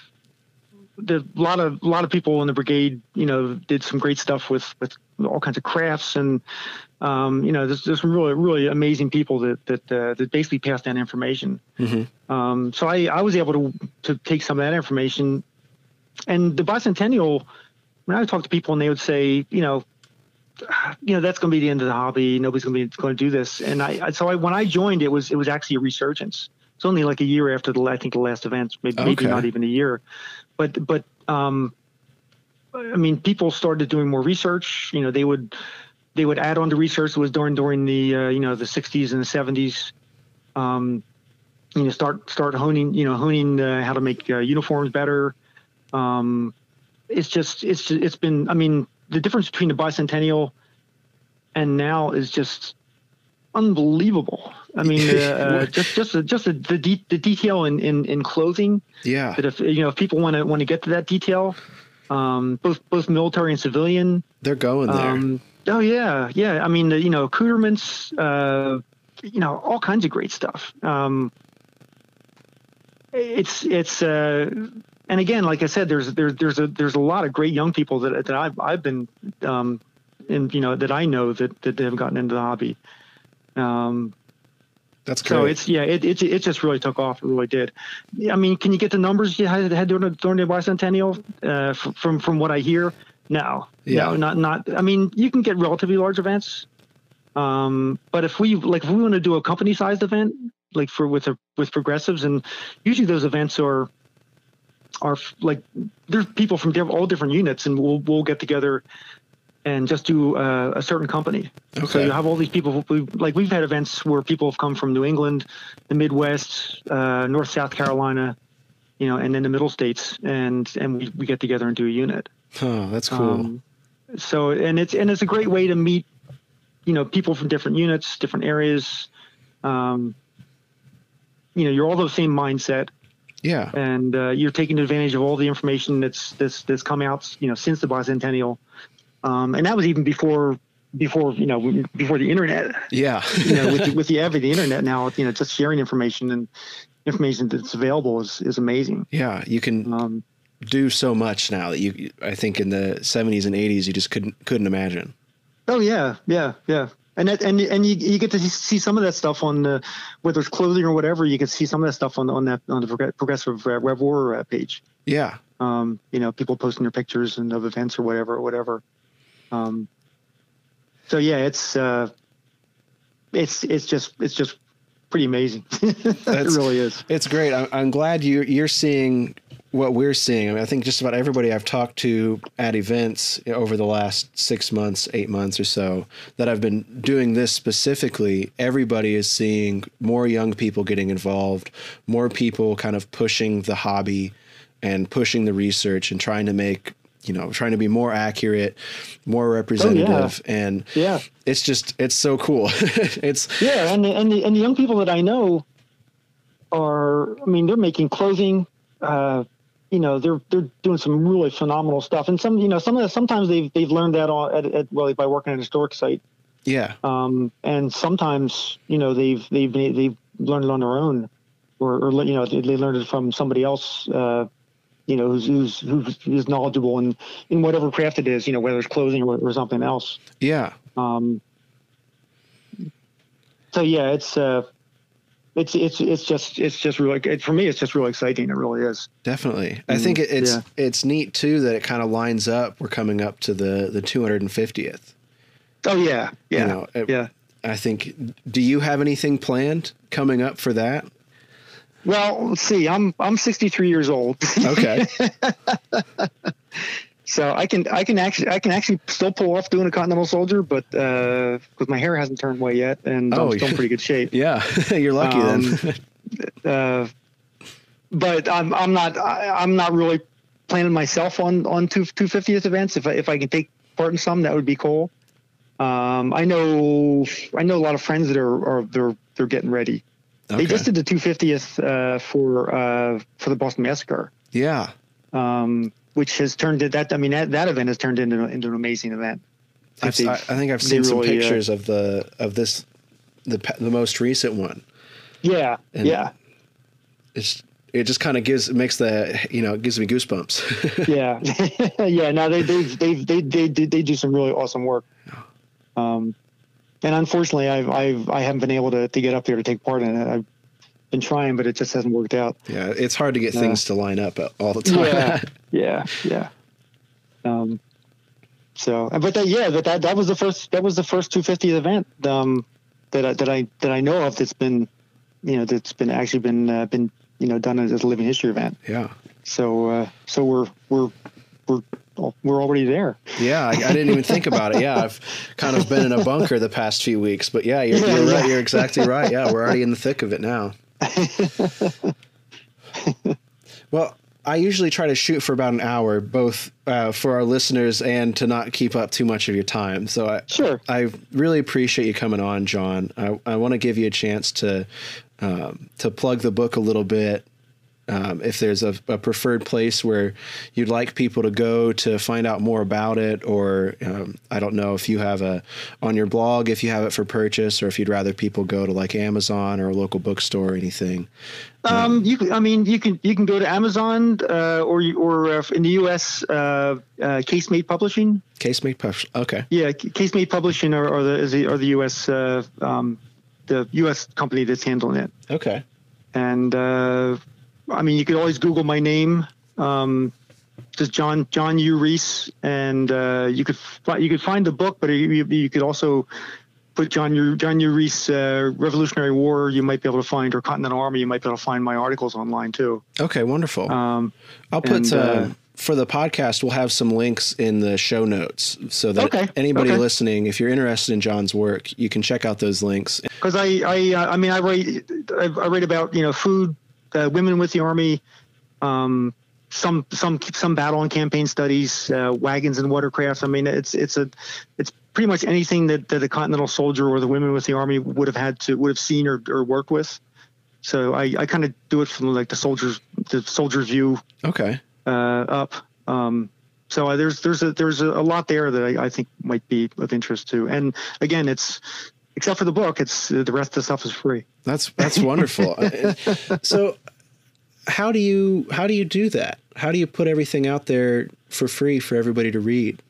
lot of people in the brigade. You know, did some great stuff with all kinds of crafts and. You know, there's some really amazing people that basically passed down information. Mm-hmm. So I was able to take some of that information. And the bicentennial, when I would talk to people and they would say, you know that's going to be the end of the hobby. Nobody's going to do this. And so when I joined, it was actually a resurgence. It's only like a year after the last event, maybe not even a year, but I mean, people started doing more research. You know, they would add on to research that was during the the '60s and the '70s, start honing how to make uniforms better. It's been, I mean, the difference between the bicentennial and now is just unbelievable. I mean, the detail in clothing. Yeah. That if people want to get to that detail, both military and civilian, they're going there. Oh yeah. I mean, accoutrements, all kinds of great stuff. And again, like I said, there's a lot of great young people that I've been, and that I know that they have gotten into the hobby. That's great. So it just really took off. It really did. I mean, can you get the numbers you had during the bicentennial? From what I hear. No, not. I mean, you can get relatively large events, but if we want to do a company-sized event, like with progressives, and usually those events are like there's people from all different units, and we'll get together and just do a certain company. Okay. So you have all these people. We've had events where people have come from New England, the Midwest, North South Carolina, and then the Middle States, and we get together and do a unit. Oh, that's cool. So, and it's a great way to meet, people from different units, different areas. You're all the same mindset. Yeah. And you're taking advantage of all the information that's come out, since the bicentennial. And that was even before the internet. Yeah. With the advent of the internet now, just sharing information that's available is amazing. Yeah, you can. Do so much now that I think in the 70s and 80s you just couldn't imagine. Oh yeah. And you get to see some of that stuff on whether it's clothing or whatever. You can see some of that stuff on the progressive Rev War page. Yeah. People posting their pictures and of events or whatever. So yeah, it's just pretty amazing. It really is. It's great. I'm glad you're seeing what we're seeing. I mean, I think just about everybody I've talked to at events over the last 6 months, 8 months or so that I've been doing this specifically, everybody is seeing more young people getting involved, more people kind of pushing the hobby and pushing the research and trying to make you know, trying to be more accurate, more representative. Oh, yeah. And yeah, it's just, it's so cool. It's yeah. And the young people that I know are, I mean, they're making clothing, you know, they're doing some really phenomenal stuff. And some, you know, some of the, sometimes they've learned that well, by working at a historic site. Yeah. And sometimes, you know, they've learned it on their own, or you know, they learned it from somebody else, you know, who's knowledgeable in whatever craft it is, you know, whether it's clothing or something else. Yeah. So yeah, it's just really, for me, it's just really exciting. It really is. Definitely. I think it's neat too, that it kind of lines up. We're coming up to the 250th. Oh yeah. Yeah. You know, I think, do you have anything planned coming up for that? Well, let's see, I'm 63 years old. Okay. So I can actually still pull off doing a Continental Soldier, but, cause my hair hasn't turned white yet, and I'm still in pretty good shape. Yeah. You're lucky then. But I'm not really planning myself on 250th events. If I can take part in some, that would be cool. I know a lot of friends that are getting ready. Okay. They just did the 250th for the Boston Massacre. Yeah. Which has turned it that, I mean, that event has turned into an amazing event. I think I've seen some really, pictures of the most recent one. Yeah. And yeah. It just kind of gives me goosebumps. Yeah. Yeah. No, they do some really awesome work. And unfortunately, I haven't been able to get up there to take part in it. I've been trying, but it just hasn't worked out. Yeah, it's hard to get things to line up all the time. Yeah. But that was the first 250th event that I know of that's been done as a living history event. Yeah. So we're already there. Yeah, I didn't even think about it. Yeah, I've kind of been in a bunker the past few weeks, but yeah, you're right. You're exactly right. Yeah, we're already in the thick of it now. Well, I usually try to shoot for about an hour, both for our listeners and to not keep up too much of your time. So I really appreciate you coming on, John. I want to give you a chance to plug the book a little bit. If there's a preferred place where you'd like people to go to find out more about it, or I don't know if you have on your blog, if you have it for purchase, or if you'd rather people go to like Amazon or a local bookstore or anything. You can go to Amazon or in the U.S. Casemate Publishing. Casemate Publishing. Okay. Yeah, Casemate Publishing or the U.S. The U.S. company that's handling it. Okay. And I mean, you could always Google my name, just John U. Reese, and you could find the book, but you could also put John U. Reese Revolutionary War. You might be able to find, or Continental Army. You might be able to find my articles online too. Okay, wonderful. I'll put for the podcast, we'll have some links in the show notes so that anybody listening, if you're interested in John's work, you can check out those links. Because I write about, you know, food. Women with the Army, some battle and campaign studies, wagons and watercrafts. I mean, it's pretty much anything that the Continental Soldier or the Women with the Army would have seen or worked with. So I kind of do it from like the soldier's view. Okay. Up. So there's a lot there that I think might be of interest too. And again, except for the book, it's the rest of the stuff is free. That's wonderful. So how do you do that? How do you put everything out there for free for everybody to read?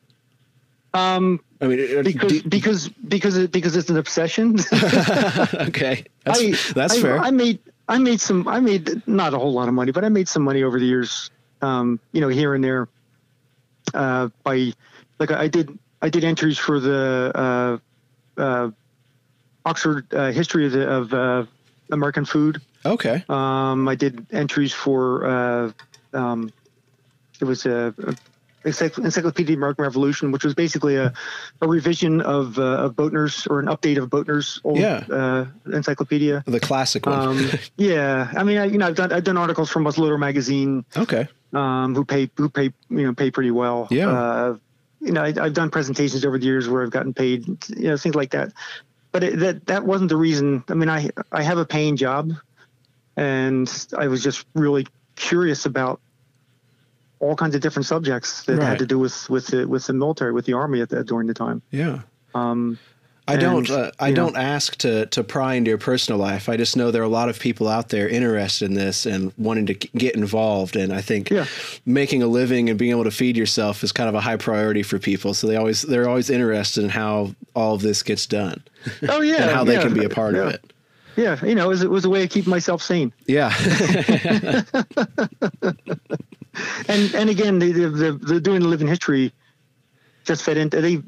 I mean, because it's an obsession. Okay. That's fair. I made not a whole lot of money, but I made some money over the years, you know, here and there, I did entries for the, Oxford History of American Food. Okay. I did entries for it was Encyclopedia of the American Revolution, which was basically a revision of Boatner's, or an update of Boatner's old encyclopedia, the classic one. I mean, I've done articles from Muzzleloader magazine. Okay. Who pay pretty well. Yeah. I've done presentations over the years where I've gotten paid, things like that. But that wasn't the reason. I mean, I have a paying job, and I was just really curious about all kinds of different subjects that had to do with the military, with the Army during the time. Yeah. I don't ask to pry into your personal life. I just know there are a lot of people out there interested in this and wanting to get involved. And I think making a living and being able to feed yourself is kind of a high priority for people. So they're always interested in how all of this gets done. Oh yeah, and how they can be a part of it. Yeah, it was a way to keep myself sane. Yeah. And again, the doing the living history just fed into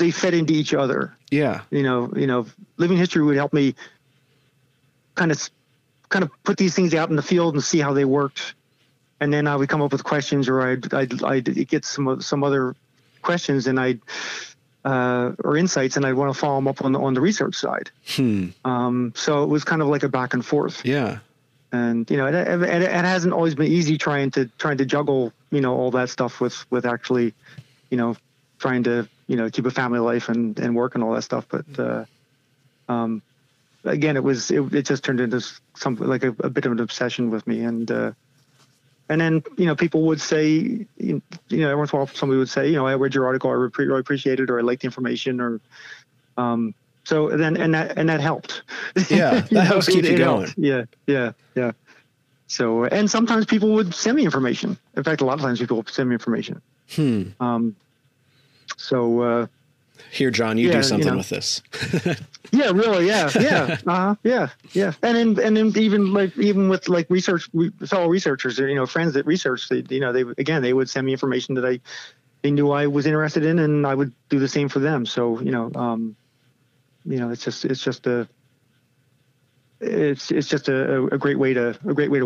they fed into each other. Yeah. Living history would help me kind of put these things out in the field and see how they worked. And then I would come up with questions, or I'd get some other questions and or insights, and I'd want to follow them up on the research side. So it was kind of like a back and forth. Yeah. And, it hasn't always been easy trying to juggle, all that stuff with actually, trying to, keep a family life and work and all that stuff. But, again, it just turned into something like a bit of an obsession with me. And then, people would say, every once in a while somebody would say, I read your article, I really appreciate it, or I like the information, or, so then, and that helped. Yeah. That helps keep you going. Helped. Yeah. Yeah. Yeah. So, and sometimes people would send me information. In fact, a lot of times people would send me information. Here, John, you do something with this. Yeah, really. Yeah. Yeah. Uh-huh. Yeah. Yeah. And then even with research, fellow researchers, friends that research, they would send me information that they knew I was interested in, and I would do the same for them. So, it's just a great way to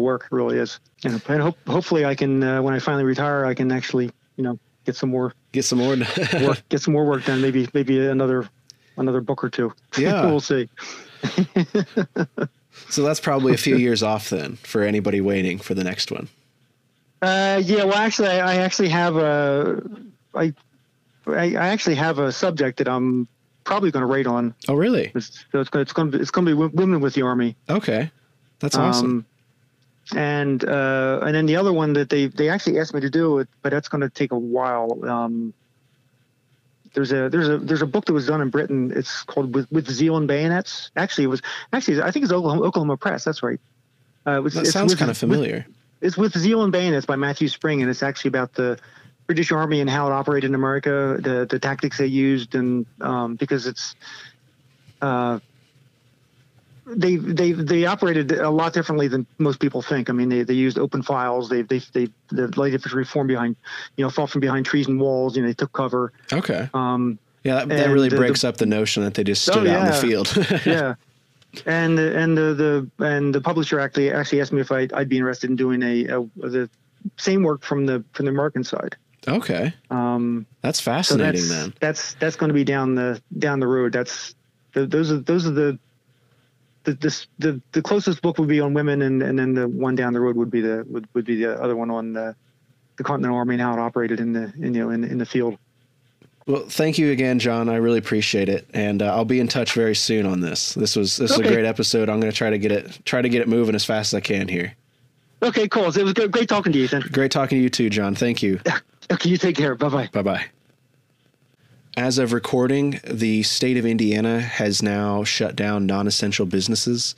work. It really is. And hopefully I can, when I finally retire, I can actually, get some more work, get some more work done. Maybe another book or two. Yeah. We'll see. So that's probably a few years off then for anybody waiting for the next one. Well, actually, I actually have a subject that I'm probably going to write on. Oh, really? So it's going to be women with the Army. Okay, that's awesome. And then the other one that they actually asked me to do, but that's going to take a while. There's a book that was done in Britain. It's called With Zeal and Bayonets. Actually, I think it's Oklahoma Press. That's right. That sounds kind of familiar. It's With Zeal and Bayonets by Matthew Spring, and it's actually about the British Army and how it operated in America, the tactics they used, and because it's they operated a lot differently than most people think. I mean, they used open files. The light infantry formed behind, fought from behind trees and walls. They took cover. Okay. That really breaks up the notion that they just stood out in the field. Yeah. And the publisher actually asked me if I'd be interested in doing the same work from the American side. Okay. That's fascinating. So that's going to be down the road. Those are the closest book would be on women, and then the one down the road would be the other one on the Continental Army and how it operated in the field. Well, thank you again, John. I really appreciate it, and I'll be in touch very soon on this. This was a great episode. I'm going to try to get it moving as fast as I can here. Okay, cool. It was great talking to you, Ethan. Great talking to you too, John. Thank you. Okay, you take care. Bye-bye. Bye-bye. As of recording, the state of Indiana has now shut down non-essential businesses.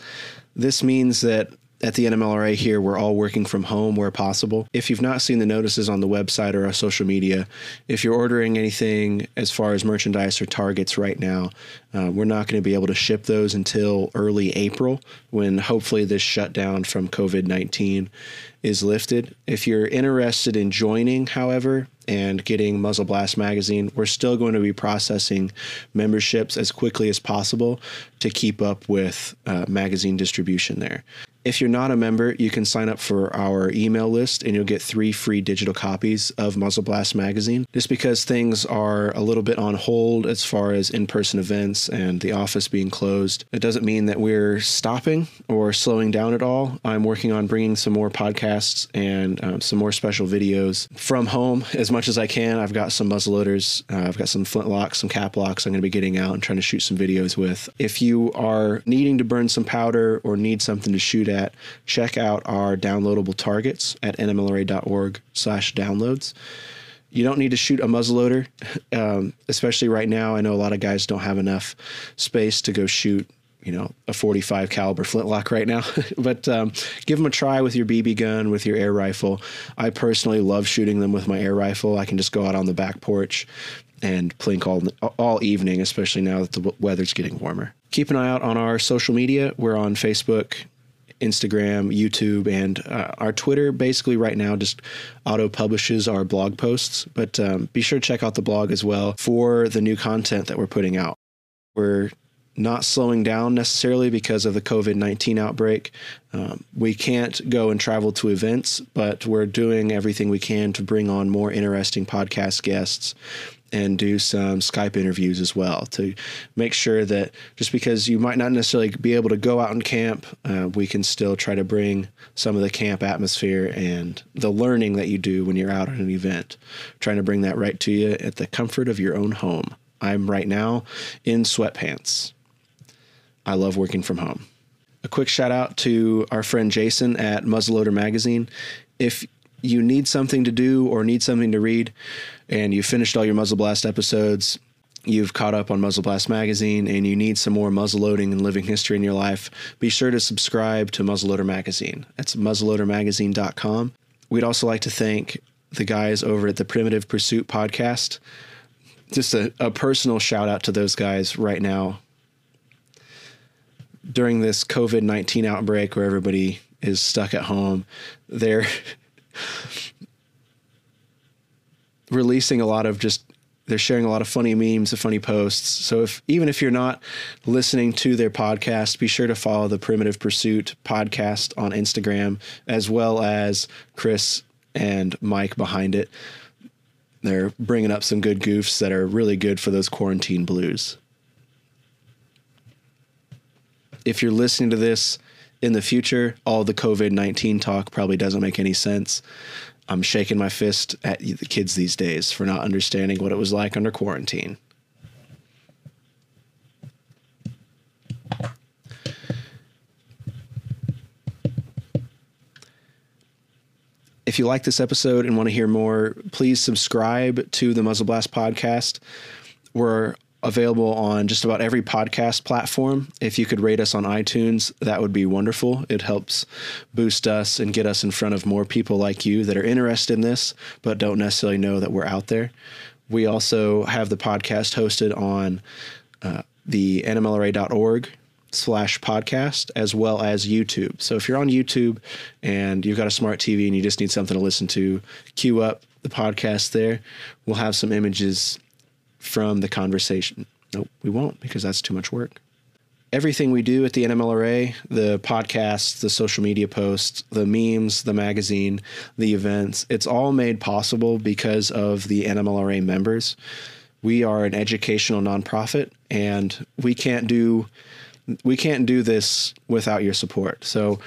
This means that at the NMLRA here, we're all working from home where possible. If you've not seen the notices on the website or our social media, if you're ordering anything as far as merchandise or targets right now, we're not going to be able to ship those until early April, when hopefully this shutdown from COVID-19 is lifted. If you're interested in joining, however, and getting Muzzle Blast Magazine, we're still going to be processing memberships as quickly as possible to keep up with magazine distribution there. If you're not a member, you can sign up for our email list and you'll get 3 free digital copies of Muzzle Blast magazine. Just because things are a little bit on hold as far as in-person events and the office being closed, it doesn't mean that we're stopping or slowing down at all. I'm working on bringing some more podcasts and some more special videos from home as much as I can. I've got some muzzleloaders, I've got some flintlocks, some cap locks I'm going to be getting out and trying to shoot some videos with. If you are needing to burn some powder or need something to shoot at, check out our downloadable targets at nmlra.org/downloads. You don't need to shoot a muzzleloader, especially right now. I know a lot of guys don't have enough space to go shoot, you know, a 45 caliber flintlock right now, but give them a try with your BB gun, with your air rifle. I personally love shooting them with my air rifle. I can just go out on the back porch and plink all evening, especially now that the weather's getting warmer. Keep an eye out on our social media. We're on Facebook, Instagram, YouTube, and our Twitter basically right now just auto-publishes our blog posts, but be sure to check out the blog as well for the new content that we're putting out. We're not slowing down necessarily because of the COVID-19 outbreak. We can't go and travel to events, but we're doing everything we can to bring on more interesting podcast guests and do some Skype interviews as well to make sure that just because you might not necessarily be able to go out and camp, we can still try to bring some of the camp atmosphere and the learning that you do when you're out at an event, trying to bring that right to you at the comfort of your own home. I'm right now in sweatpants. I love working from home. A quick shout out to our friend Jason at Muzzleloader Magazine. If you need something to do or need something to read and you finished all your Muzzle Blast episodes, you've caught up on Muzzle Blast Magazine, and you need some more muzzleloading and living history in your life, be sure to subscribe to Muzzleloader Magazine. That's muzzleloadermagazine.com. We'd also like to thank the guys over at the Primitive Pursuit Podcast. Just a personal shout out to those guys right now during this COVID-19 outbreak where everybody is stuck at home. They're releasing a lot of they're sharing a lot of funny memes and funny posts. So even if you're not listening to their podcast, be sure to follow the Primitive Pursuit Podcast on Instagram, as well as Chris and Mike behind it. They're bringing up some good goofs that are really good for those quarantine blues. If you're listening to this in the future, all the COVID-19 talk probably doesn't make any sense. I'm shaking my fist at the kids these days for not understanding what it was like under quarantine. If you like this episode and want to hear more, please subscribe to the Muzzle Blast Podcast. We're available on just about every podcast platform. If you could rate us on iTunes, that would be wonderful. It helps boost us and get us in front of more people like you that are interested in this, but don't necessarily know that we're out there. We also have the podcast hosted on the nmlra.org/podcast, as well as YouTube. So if you're on YouTube and you've got a smart TV and you just need something to listen to, queue up the podcast there. We'll have some images from the conversation. Nope, we won't, because that's too much work. Everything we do at the NMLRA, the podcasts, the social media posts, the memes, the magazine, the events, it's all made possible because of the NMLRA members. We are an educational nonprofit, and we can't do this without your support. So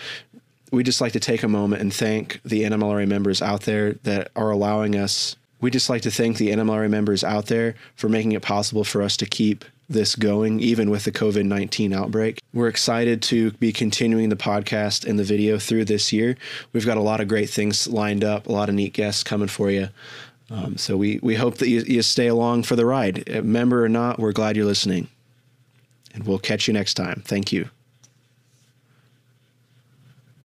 we just like to take a moment and thank the NMLRA members out there that are allowing us. We just like to thank the NMLRA members out there for making it possible for us to keep this going, even with the COVID-19 outbreak. We're excited to be continuing the podcast and the video through this year. We've got a lot of great things lined up, a lot of neat guests coming for you. So we hope that you stay along for the ride. Member or not, we're glad you're listening. And we'll catch you next time. Thank you.